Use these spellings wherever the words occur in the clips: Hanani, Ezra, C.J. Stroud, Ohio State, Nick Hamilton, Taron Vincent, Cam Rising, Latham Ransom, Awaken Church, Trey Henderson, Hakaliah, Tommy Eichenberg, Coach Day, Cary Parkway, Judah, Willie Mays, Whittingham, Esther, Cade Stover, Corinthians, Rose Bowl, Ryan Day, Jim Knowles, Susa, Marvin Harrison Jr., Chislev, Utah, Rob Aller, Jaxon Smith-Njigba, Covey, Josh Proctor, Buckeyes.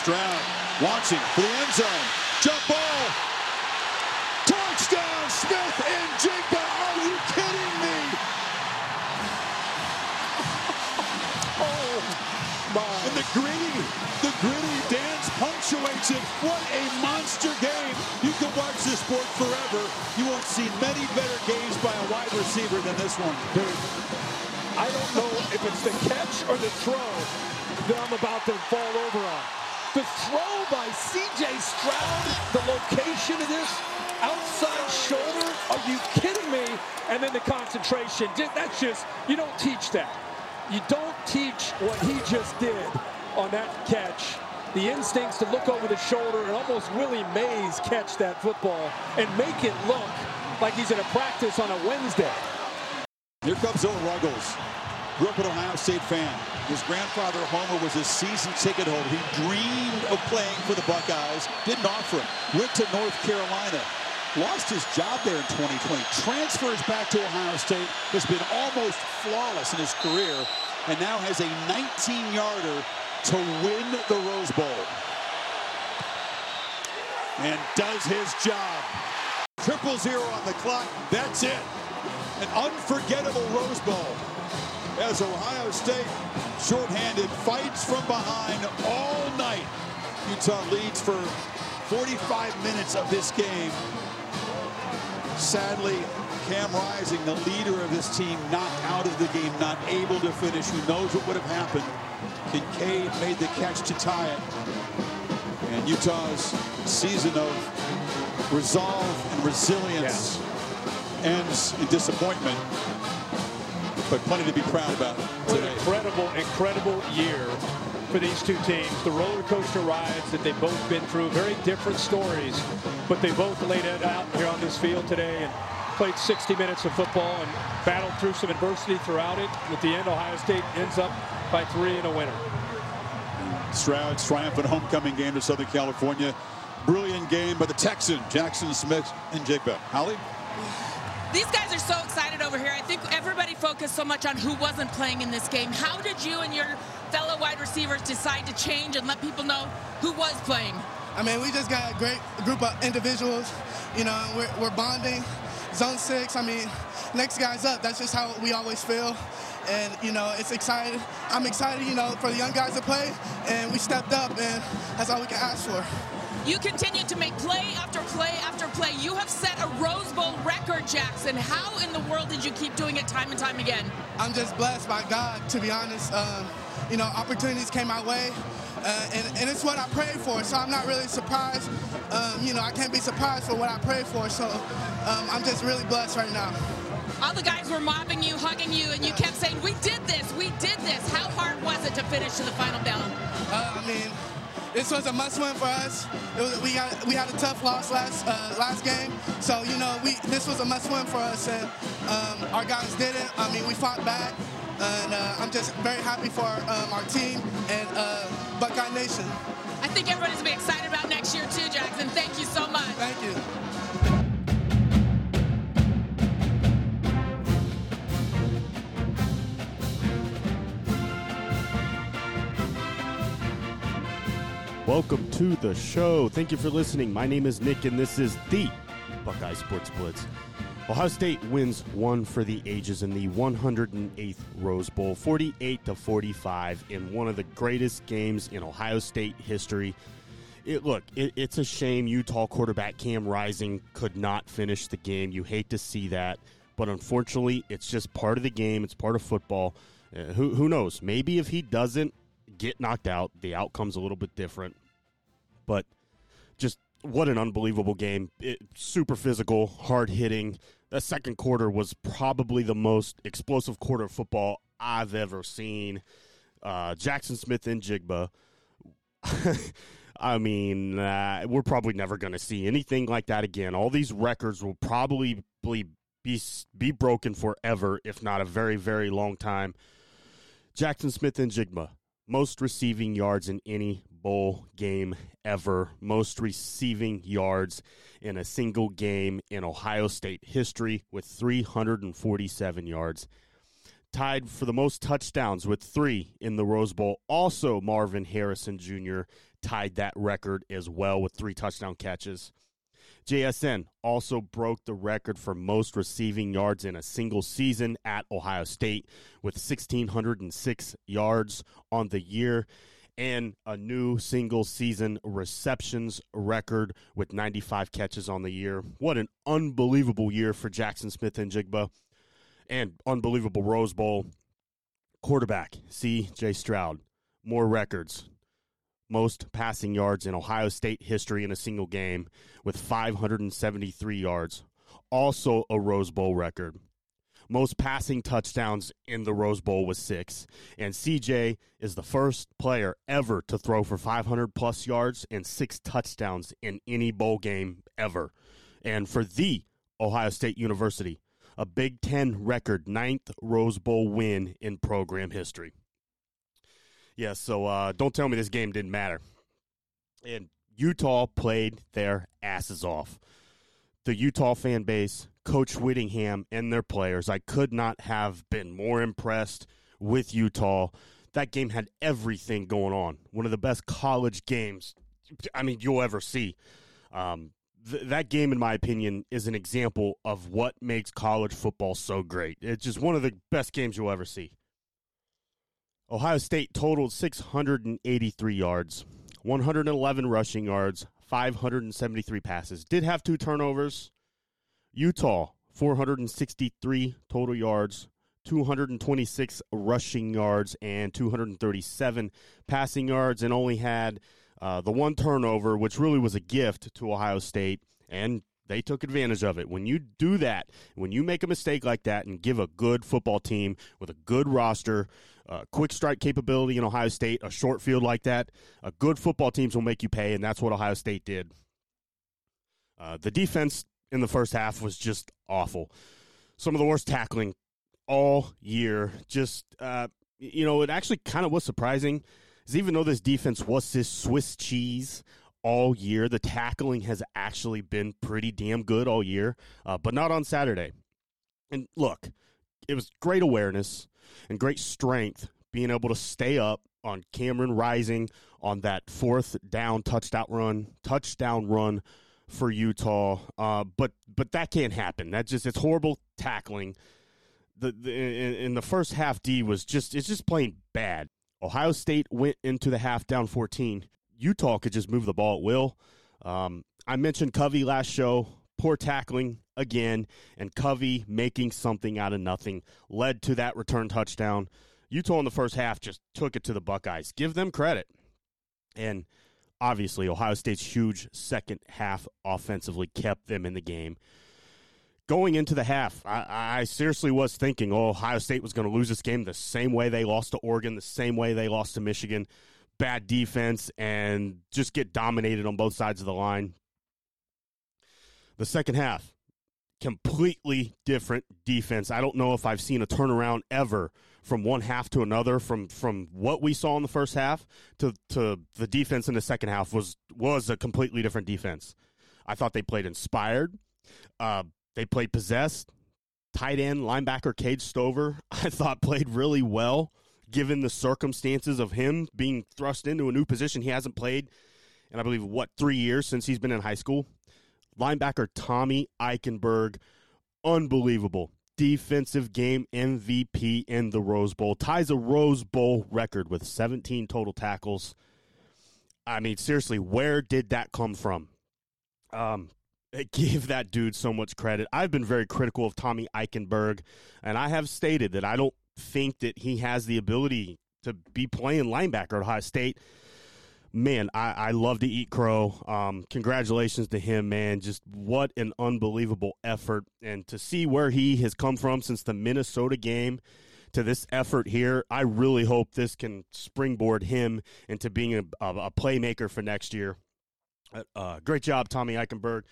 Stroud launching for the end zone. Jump ball. Touchdown, Smith-Njigba. Are you kidding me? Oh, my. And the gritty dance punctuates it. What a monster game. You can watch this sport forever. You won't see many better games by a wide receiver than this one. I don't know if it's the catch or the throw that I'm about to fall over on. The throw by C.J. Stroud, the location of this outside shoulder, are you kidding me? And then the concentration, that's just, you don't teach that. You don't teach what he just did on that catch. The instincts to look over the shoulder and almost Willie Mays catch that football and make it look like he's at a practice on a Wednesday. Here comes Old Ruggles, grew up an Ohio State fan. His grandfather, Homer, was a season ticket holder. He dreamed of playing for the Buckeyes, didn't offer him. Went to North Carolina, lost his job there in 2020. Transfers back to Ohio State, has been almost flawless in his career, and now has a 19-yarder to win the Rose Bowl. And does his job. 0-0 on the clock, that's it. An unforgettable Rose Bowl as Ohio State shorthanded fights from behind all night. Utah leads for 45 minutes of this game. Sadly, Cam Rising, the leader of this team, knocked out of the game, not able to finish. Who knows what would have happened? Kincaid made the catch to tie it. And Utah's season of resolve and resilience ends in disappointment, but plenty to be proud about today. An incredible year for these two teams. The roller coaster rides that they've both been through, very different stories, but they both laid it out here on this field today and played 60 minutes of football and battled through some adversity throughout it. At the end, Ohio State ends up by 3 and a winner. Stroud's triumphant homecoming game to Southern California. Brilliant game by the Texan, Jaxon Smith-Njigba. Holly? These guys are so excited over here. I think everybody focused so much on who wasn't playing in this game. How did you and your fellow wide receivers decide to change and let people know who was playing? I mean, we just got a great group of individuals. You know, we're bonding. Zone 6, I mean, next guy's up. That's just how we always feel. And, you know, it's exciting. I'm excited, you know, for the young guys to play. And we stepped up, and that's all we can ask for. You continue to make play after play after play. You have set a Rose Bowl record, Jaxon. How in the world did you keep doing it time and time again? I'm just blessed by God, to be honest. You know, opportunities came my way, and it's what I prayed for, so I'm not really surprised. You know, I can't be surprised for what I prayed for, so I'm just really blessed right now. All the guys were mobbing you, hugging you, and you kept saying, we did this, we did this. How hard was it to finish to the final down? I mean, this was a must-win for us. We had a tough loss last game, so you know this was a must-win for us, and our guys did it. I mean, we fought back, and I'm just very happy for our team and Buckeye Nation. I think everybody's gonna be excited about next year too, Jaxon. Thank you so much. Thank you. Welcome to the show. Thank you for listening. My name is Nick, and this is the Buckeye Sports Blitz. Ohio State wins one for the ages in the 108th Rose Bowl, 48-45, in one of the greatest games in Ohio State history. It's a shame Utah quarterback Cam Rising could not finish the game. You hate to see that, but unfortunately, it's just part of the game. It's part of football. Who knows? Maybe if he doesn't get knocked out, the outcome's a little bit different. But just what an unbelievable game. Super physical, hard-hitting. That second quarter was probably the most explosive quarter of football I've ever seen. Jaxon Smith-Njigba, I mean, we're probably never going to see anything like that again. All these records will probably be broken forever, if not a very, very long time. Jaxon Smith-Njigba, most receiving yards in any bowl game ever. Most receiving yards in a single game in Ohio State history with 347 yards. tied for the most touchdowns with 3 in the Rose Bowl. Also, Marvin Harrison Jr. tied that record as well with 3 touchdown catches. JSN also broke the record for most receiving yards in a single season at Ohio State with 1,606 yards on the year and a new single season receptions record with 95 catches on the year. What an unbelievable year for Jaxon Smith-Njigba, and unbelievable Rose Bowl. Quarterback C.J. Stroud, more records. Most passing yards in Ohio State history in a single game with 573 yards, also a Rose Bowl record. Most passing touchdowns in the Rose Bowl was 6, and CJ is the first player ever to throw for 500-plus yards and 6 touchdowns in any bowl game ever. And for the Ohio State University, a Big Ten record 9th Rose Bowl win in program history. Yeah, so don't tell me this game didn't matter. And Utah played their asses off. The Utah fan base, Coach Whittingham, and their players, I could not have been more impressed with Utah. That game had everything going on. One of the best college games, I mean, you'll ever see. That game, in my opinion, is an example of what makes college football so great. It's just one of the best games you'll ever see. Ohio State totaled 683 yards, 111 rushing yards, 573 passes. Did have 2 turnovers. Utah, 463 total yards, 226 rushing yards, and 237 passing yards, and only had the 1 turnover, which really was a gift to Ohio State, and they took advantage of it. When you do that, when you make a mistake like that and give a good football team with a good roster, quick strike capability in Ohio State, a short field like that, a good football teams will make you pay, and that's what Ohio State did. The defense in the first half was just awful. Some of the worst tackling all year. Just, it actually kind of was surprising, is even though this defense was this Swiss cheese all year, the tackling has actually been pretty damn good all year, but not on Saturday. And look, it was great awareness and great strength being able to stay up on Cameron Rising on that 4th down touchdown run for Utah. But that can't happen. That just, it's horrible tackling. In the first half, D was just, it's just plain bad. Ohio State went into the half down 14. Utah could just move the ball at will. I mentioned Covey last show. Poor tackling again, and Covey making something out of nothing led to that return touchdown. Utah in the first half just took it to the Buckeyes. Give them credit. And obviously Ohio State's huge second half offensively kept them in the game. Going into the half, I seriously was thinking, Ohio State was going to lose this game the same way they lost to Oregon, the same way they lost to Michigan. Bad defense and just get dominated on both sides of the line. The second half, completely different defense. I don't know if I've seen a turnaround ever from one half to another, from what we saw in the first half to the defense in the second half was a completely different defense. I thought they played inspired. They played possessed. Tight end, linebacker Cade Stover, I thought played really well, given the circumstances of him being thrust into a new position he hasn't played in, I believe, 3 years since he's been in high school. Linebacker Tommy Eichenberg, unbelievable. Defensive game MVP in the Rose Bowl. Ties a Rose Bowl record with 17 total tackles. I mean, seriously, where did that come from? Give that dude so much credit. I've been very critical of Tommy Eichenberg, and I have stated that I don't think that he has the ability to be playing linebacker at Ohio State. Man, I love to eat crow. Congratulations to him, man. Just what an unbelievable effort. And to see where he has come from since the Minnesota game to this effort here, I really hope this can springboard him into being a playmaker for next year. Great job, Tommy Eichenberg.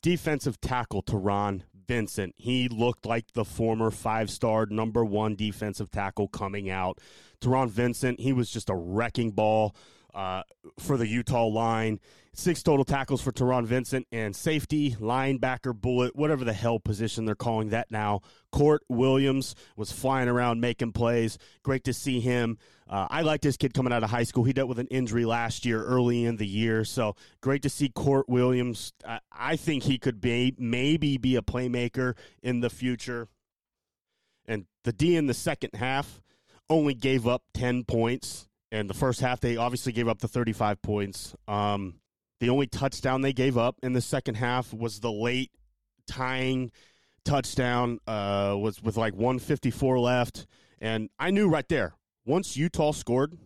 Defensive tackle Taron Vincent. He looked like the former 5-star number 1 defensive tackle coming out. Taron Vincent, he was just a wrecking ball. for the Utah line. 6 total tackles for Taron Vincent, and safety, linebacker, bullet, whatever the hell position they're calling that now, Court Williams was flying around making plays. Great to see him. I liked this kid coming out of high school. He dealt with an injury last year, early in the year, so great to see Court Williams. I think he could be maybe be a playmaker in the future. And the D in the second half only gave up 10 points. And the first half, they obviously gave up the 35 points. The only touchdown they gave up in the second half was the late tying touchdown was with like 1:54 left. And I knew right there, once Utah scored,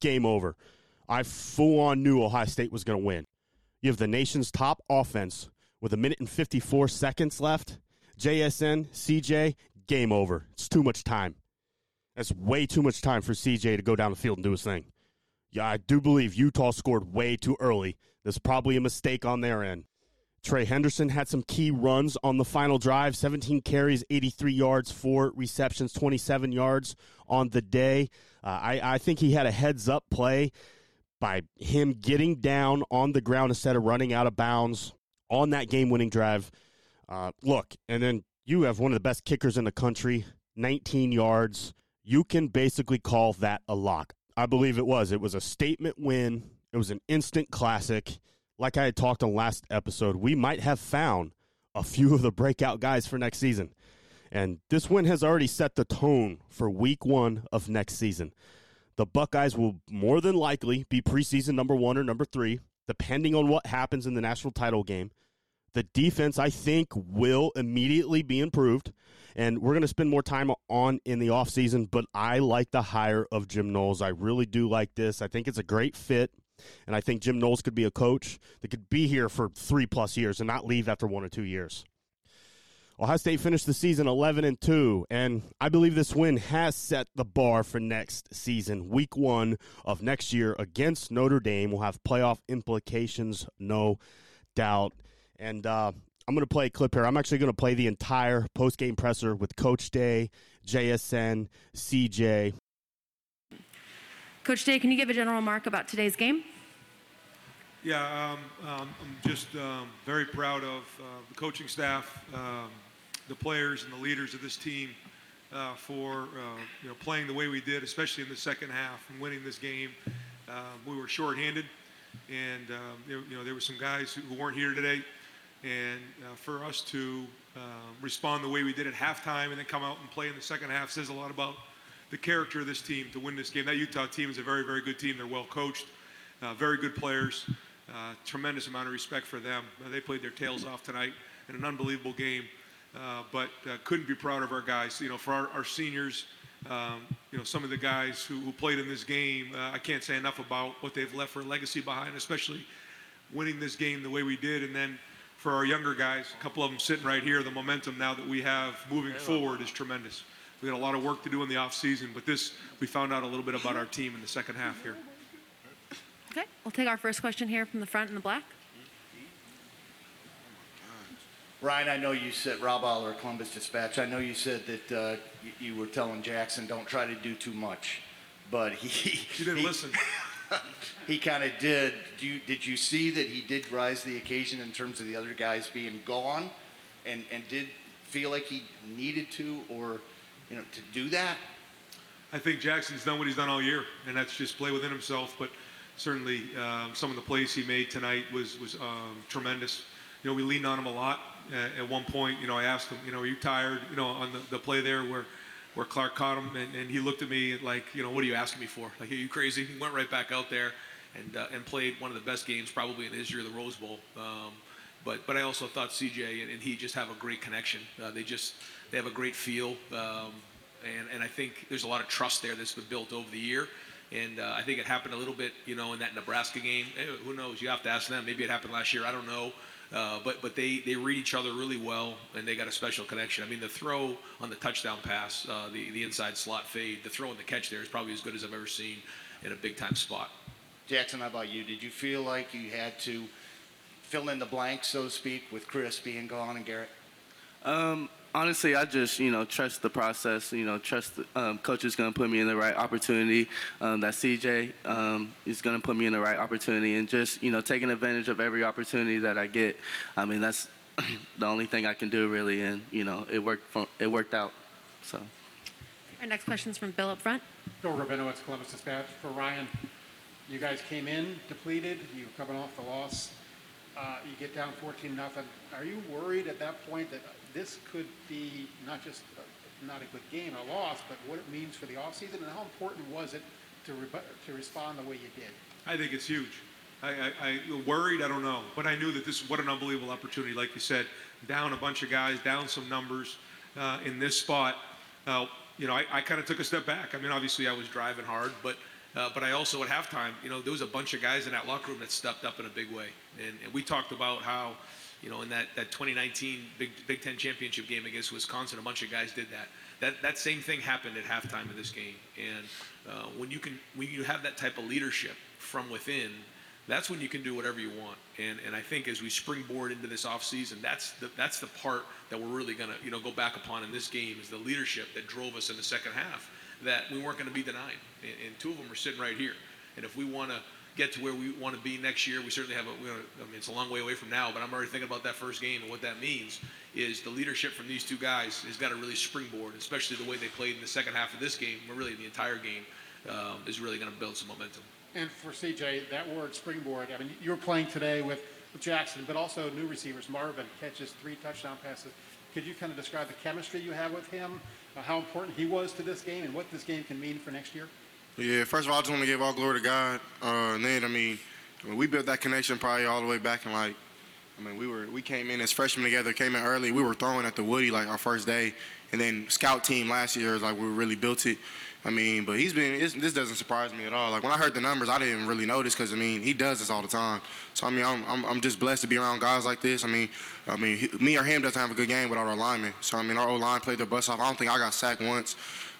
game over. I full-on knew Ohio State was going to win. You have the nation's top offense with 1:54 left. JSN, CJ, game over. It's too much time. That's way too much time for CJ to go down the field and do his thing. Yeah, I do believe Utah scored way too early. There's probably a mistake on their end. Trey Henderson had some key runs on the final drive. 17 carries, 83 yards, 4 receptions, 27 yards on the day. I think he had a heads-up play by him getting down on the ground instead of running out of bounds on that game-winning drive. Look, and then you have one of the best kickers in the country, 19 yards. You can basically call that a lock. I believe it was. It was a statement win. It was an instant classic. Like I had talked on last episode, we might have found a few of the breakout guys for next season. And this win has already set the tone for week 1 of next season. The Buckeyes will more than likely be preseason number 1 or number 3, depending on what happens in the national title game. The defense, I think, will immediately be improved, and we're going to spend more time on in the offseason, but I like the hire of Jim Knowles. I really do like this. I think it's a great fit, and I think Jim Knowles could be a coach that could be here for 3-plus years and not leave after 1 or 2 years. Ohio State finished the season 11-2, and I believe this win has set the bar for next season. Week 1 of next year against Notre Dame will have playoff implications, no doubt. And I'm going to play a clip here. I'm actually going to play the entire post-game presser with Coach Day, JSN, CJ. Coach Day, can you give a general remark about today's game? Yeah, I'm just very proud of the coaching staff, the players and the leaders of this team for playing the way we did, especially in the second half and winning this game. We were shorthanded, and there were some guys who weren't here today. And for us to respond the way we did at halftime and then come out and play in the second half says a lot about the character of this team to win this game. That Utah team is a very, very good team. They're well coached, very good players, tremendous amount of respect for them. They played their tails off tonight in an unbelievable game, but couldn't be proud of our guys. For our seniors, some of the guys who played in this game, I can't say enough about what they've left for legacy behind, especially winning this game the way we did. And then for our younger guys, a couple of them sitting right here, the momentum now that we have moving forward is tremendous. We got a lot of work to do in the offseason, but we found out a little bit about our team in the second half here. Okay, we'll take our first question here from the front in the black. Ryan, I know you said, Rob Aller, Columbus Dispatch, I know you said that you were telling Jackson, don't try to do too much, but he didn't listen. He kind of did. Did you see that he did rise to the occasion in terms of the other guys being gone and did feel like he needed to to do that? I think Jackson's done what he's done all year, and that's just play within himself. But certainly some of the plays he made tonight was tremendous. We leaned on him a lot. At one point, I asked him, are you tired? On the play there where Clark caught him, and he looked at me like, what are you asking me for? Like, are you crazy? He went right back out there and played one of the best games probably in his year, the Rose Bowl. But I also thought CJ and he just have a great connection. They have a great feel, and I think there's a lot of trust there that's been built over the year. And I think it happened a little bit, in that Nebraska game. Who knows? You have to ask them. Maybe it happened last year. I don't know. But they read each other really well, and they got a special connection. I mean, the throw on the touchdown pass, the inside slot fade, the throw and the catch there is probably as good as I've ever seen in a big-time spot. Jackson, how about you? Did you feel like you had to fill in the blank, so to speak, with Chris being gone and Garrett? Honestly, I just, trust the process, trust the coach is going to put me in the right opportunity, that CJ is going to put me in the right opportunity, and just, taking advantage of every opportunity that I get. I mean, that's the only thing I can do, really, and, it worked out, so. Our next question is from Bill up front. Bill Rabinowitz, Columbus Dispatch. For Ryan, you guys came in depleted. You were coming off the loss. You get down 14-0. Are you worried at that point that this could be not just not a good game, a loss, but what it means for the offseason? And how important was it to respond the way you did? I think it's huge. I worried, I don't know. But I knew that this is what an unbelievable opportunity. Like you said, down a bunch of guys, down some numbers in this spot. I kind of took a step back. I mean, obviously I was driving hard, but I also at halftime, there was a bunch of guys in that locker room that stepped up in a big way. And we talked about how, in that 2019 Big Ten championship game against Wisconsin, a bunch of guys did that. That same thing happened at halftime of this game. And when you have that type of leadership from within, that's when you can do whatever you want. And I think as we springboard into this offseason, that's the part that we're really going to go back upon in this game, is the leadership that drove us in the second half that we weren't going to be denied. And two of them are sitting right here. And if we want to get to where we want to be next year, we certainly have it's a long way away from now, but I'm already thinking about that first game, and what that means is the leadership from these two guys has got to really springboard, especially the way they played in the second half of this game, but really the entire game, is really going to build some momentum. And for CJ, that word springboard, I mean, you were playing today with Jackson, but also new receivers. Marvin catches 3 touchdown passes. Could you kind of describe the chemistry you have with him, how important he was to this game, and what this game can mean for next year? Yeah, first of all, I just want to give all glory to God. And then, we built that connection probably all the way back in, we came in as freshmen together, came in early. We were throwing at the Woody, our first day. And then scout team last year is, we really built it. But this doesn't surprise me at all. When I heard the numbers, I didn't really notice because, he does this all the time. So, I'm just blessed to be around guys like this. Me or him doesn't have a good game without our linemen. So, our O-line played their butts off. I don't think I got sacked once.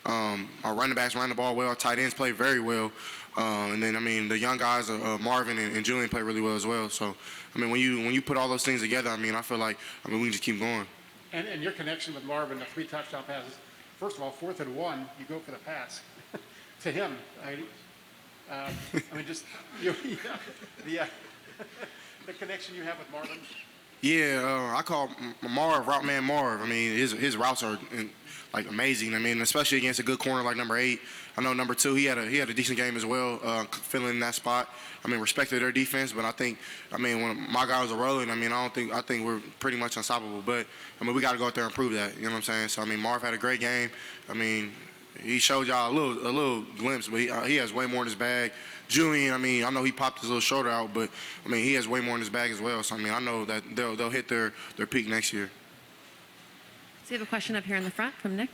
Our running backs ran the ball well. Our tight ends played very well. And then, the young guys, Marvin and Julian, played really well as well. So, when you put all those things together, I feel like, we can just keep going. And your connection with Marvin, the 3 touchdown passes. First of all, 4th and 1, you go for the pass to him. The connection you have with Marvin. Yeah, I call Marv route man Marv. His routes are amazing. Especially against a good corner like number 8. I know number 2, he had a decent game as well, filling that spot. Respected their defense, but I think, when my guys are rolling, I think we're pretty much unstoppable. But we got to go out there and prove that. You know what I'm saying? So Marv had a great game. He showed y'all a little glimpse, but he has way more in his bag. Julian, I know he popped his little shoulder out, but he has way more in his bag as well. So I know that they'll hit their peak next year. So you have a question up here in the front from Nick.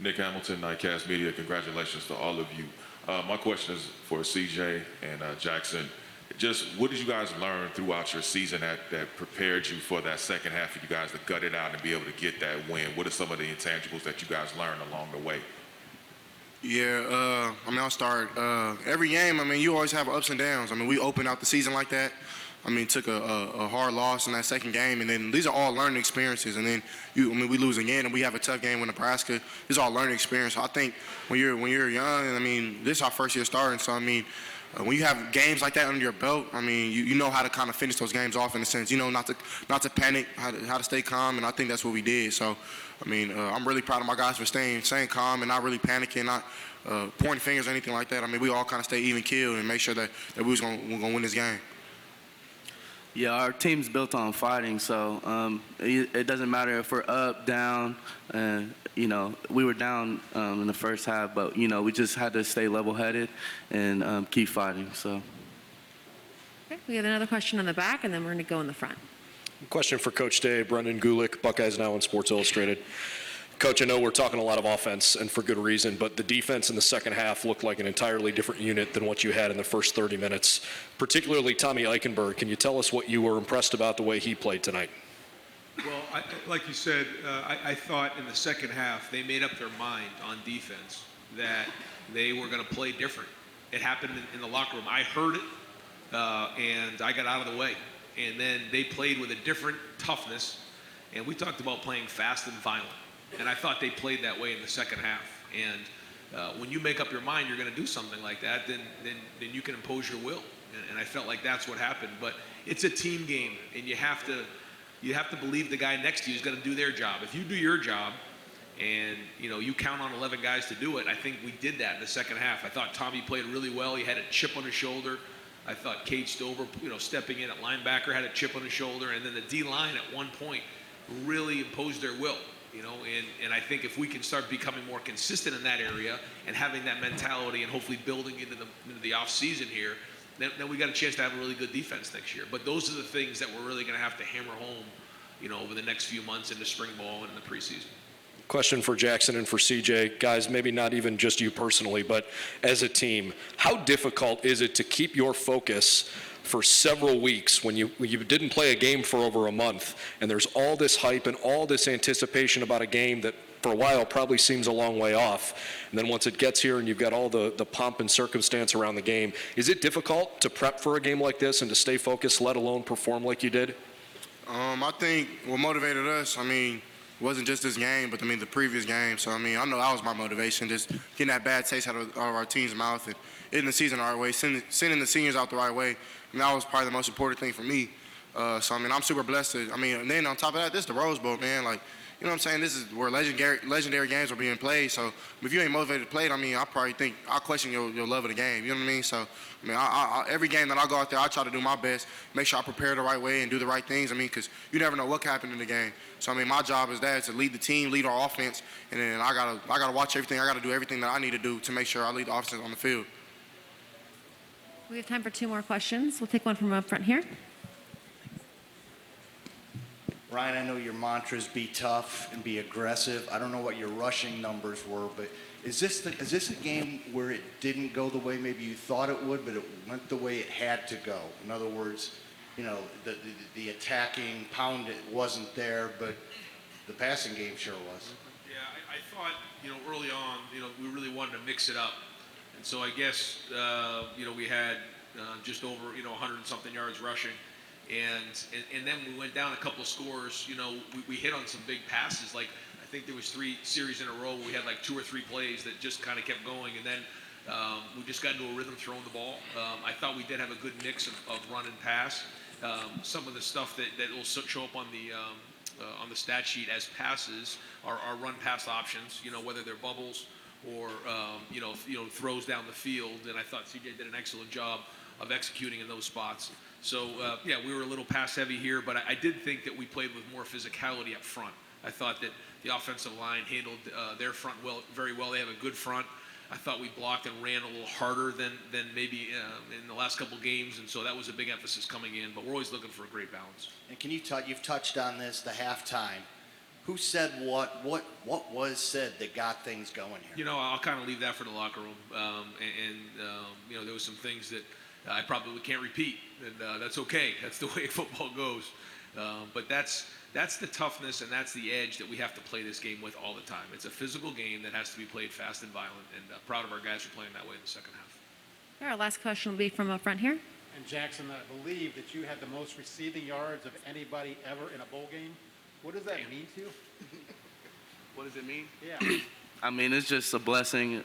Nick Hamilton, Nightcast Media. Congratulations to all of you. My question is for CJ and Jackson. Just what did you guys learn throughout your season that prepared you for that second half for you guys to gut it out and be able to get that win? What are some of the intangibles that you guys learned along the way? Yeah, I'll start. Every game, you always have ups and downs. We opened out the season like that. Took a hard loss in that second game, and then these are all learning experiences. And then we lose again, and we have a tough game with Nebraska. It's all learning experience. So I think when you're young, and this is our first year starting. So when you have games like that under your belt, you know how to kind of finish those games off in a sense. You know not to panic, how to stay calm, and I think that's what we did. So I'm really proud of my guys for staying calm and not really panicking, not pointing fingers or anything like that. We all kind of stay even keel and make sure that we was gonna win this game. Yeah, our team's built on fighting, so it doesn't matter if we're up, down. We were down in the first half, but, we just had to stay level-headed and keep fighting. So. Okay, we have another question on the back, and then we're going to go in the front. Question for Coach Day, Brendan Gulick, Buckeyes Now on Sports Illustrated. Coach, I know we're talking a lot of offense, and for good reason, but the defense in the second half looked like an entirely different unit than what you had in the first 30 minutes, particularly Tommy Eichenberg. Can you tell us what you were impressed about the way he played tonight? Well, like you said, I thought in the second half they made up their mind on defense that they were going to play different. It happened in the locker room. I heard it, and I got out of the way. And then they played with a different toughness And we talked about playing fast and violent. And I thought they played that way in the second half. And when you make up your mind you're going to do something like that, then you can impose your will. And I felt like that's what happened. But it's a team game, and you have to believe the guy next to you is going to do their job. If you do your job, and you count on 11 guys to do it, I think we did that in the second half. I thought Tommy played really well. He had a chip on his shoulder. I thought Cade Stover, stepping in at linebacker, had a chip on his shoulder. And then the D-line at one point really imposed their will. And I think if we can start becoming more consistent in that area and having that mentality and hopefully building into the offseason here, then we got a chance to have a really good defense next year. But those are the things that we're really going to have to hammer home, over the next few months into spring ball and in the preseason. Question for Jaxon and for CJ. Guys, maybe not even just you personally, but as a team, how difficult is it to keep your focus for several weeks when you didn't play a game for over a month, and there's all this hype and all this anticipation about a game that for a while probably seems a long way off, and then once it gets here and you've got all the pomp and circumstance around the game, is it difficult to prep for a game like this and to stay focused, let alone perform like you did? I think what motivated us, it wasn't just this game, but the previous game. So I know that was my motivation, just getting that bad taste out of our team's mouth and ending the season the right way, sending the seniors out the right way. That was probably the most important thing for me. I'm super blessed. And then on top of that, this is the Rose Bowl, man. You know what I'm saying? This is where legendary games are being played. So if you ain't motivated to play it, I probably think I'll question your love of the game. You know what I mean? So, every game that I go out there, I try to do my best, make sure I prepare the right way and do the right things. Because you never know what happened in the game. So, my job is that, is to lead the team, lead our offense, and then I gotta watch everything. I got to do everything that I need to do to make sure I lead the offense on the field. We have time for two more questions. We'll take one from up front here. Ryan, I know your mantra is be tough and be aggressive. I don't know what your rushing numbers were, but is this a game where it didn't go the way maybe you thought it would, but it went the way it had to go? In other words, the attacking pound, it wasn't there, but the passing game sure was. Yeah, I thought, early on, we really wanted to mix it up. And so I guess, we had just over, 100 and something yards rushing. And then we went down a couple of scores. We hit on some big passes. I think there was 3 series in a row where we had 2 or 3 plays that just kind of kept going. And then we just got into a rhythm throwing the ball. I thought we did have a good mix of run and pass. Some of the stuff that will show up on the stat sheet as passes are run-pass options. Whether they're bubbles or throws down the field. And I thought CJ did an excellent job of executing in those spots. So, we were a little pass-heavy here, but I did think that we played with more physicality up front. I thought that the offensive line handled their front very well. They have a good front. I thought we blocked and ran a little harder than maybe in the last couple games, and so that was a big emphasis coming in. But we're always looking for a great balance. And you've touched on this, the halftime. Who said what was said that got things going here? I'll kind of leave that for the locker room. There was some things that I probably can't repeat, and that's okay. That's the way football goes. But that's the toughness and that's the edge that we have to play this game with all the time. It's a physical game that has to be played fast and violent, and proud of our guys for playing that way in the second half. Our last question will be from up front here. And Jaxon, I believe that you had the most receiving yards of anybody ever in a bowl game. What does that mean to you? What does it mean? Yeah. It's just a blessing.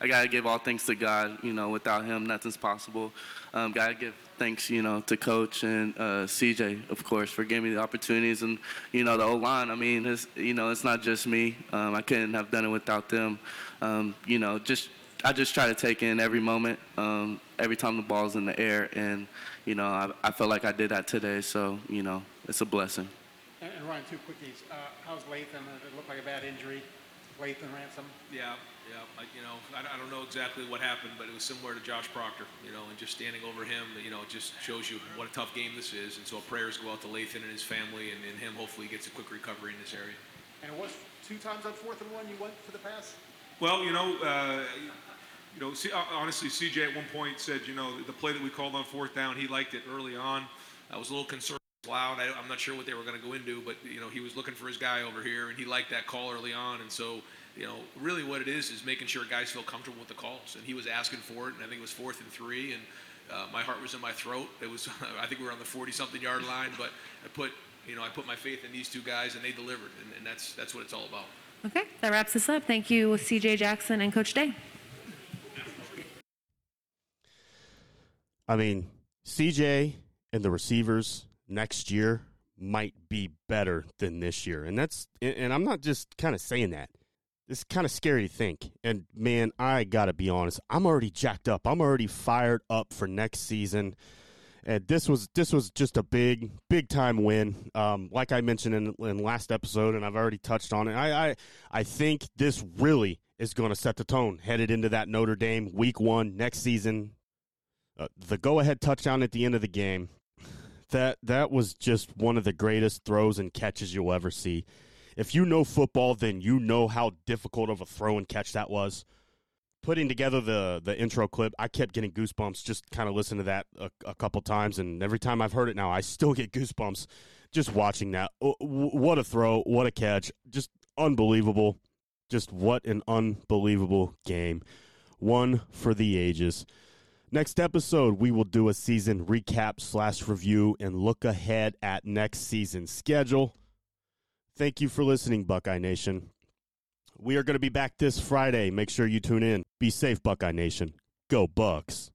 I got to give all thanks to God. Without him, nothing's possible. Got to give thanks, to Coach and CJ, of course, for giving me the opportunities. And, the O-line, it's not just me. I couldn't have done it without them. I just try to take in every moment, every time the ball's in the air. And, I feel like I did that today. So, it's a blessing. And Ryan, 2 quickies. How's Latham? It looked like a bad injury. Latham Ransom. Yeah. I don't know exactly what happened, but it was similar to Josh Proctor. And just standing over him, it just shows you what a tough game this is. And so prayers go out to Latham and his family, and him. Hopefully, he gets a quick recovery in this area. And it was 2 times on 4th and 1 you went for the pass? Well, honestly, CJ at one point said, the play that we called on 4th down, he liked it early on. I was a little concerned. Loud. I'm not sure what they were going to go into, but he was looking for his guy over here, and he liked that call early on. And so, really, what it is making sure guys feel comfortable with the calls. And he was asking for it, and I think it was 4th and 3. And my heart was in my throat. I think we were on the 40-something yard line, but I put you know, I put my faith in these two guys, and they delivered, and that's what it's all about. Okay, that wraps us up. Thank you, CJ Jackson and Coach Day. I mean, CJ and the receivers next year might be better than this year. And I'm not just kind of saying that. It's kind of scary to think. And, man, I got to be honest. I'm already jacked up. I'm already fired up for next season. And this was just a big, big-time win. Like I mentioned in last episode, and I've already touched on it, I think this really is going to set the tone headed into that Notre Dame Week 1 next season. The go-ahead touchdown at the end of the game, that was just one of the greatest throws and catches you'll ever see. If you know football, then you know how difficult of a throw and catch that was. Putting together the intro clip, I kept getting goosebumps just kind of listening to that a couple times, and every time I've heard it now, I still get goosebumps just watching that. What a throw, what a catch, just unbelievable. Just what an unbelievable game. One for the ages. Next episode, we will do a season recap /review and look ahead at next season's schedule. Thank you for listening, Buckeye Nation. We are going to be back this Friday. Make sure you tune in. Be safe, Buckeye Nation. Go Bucks.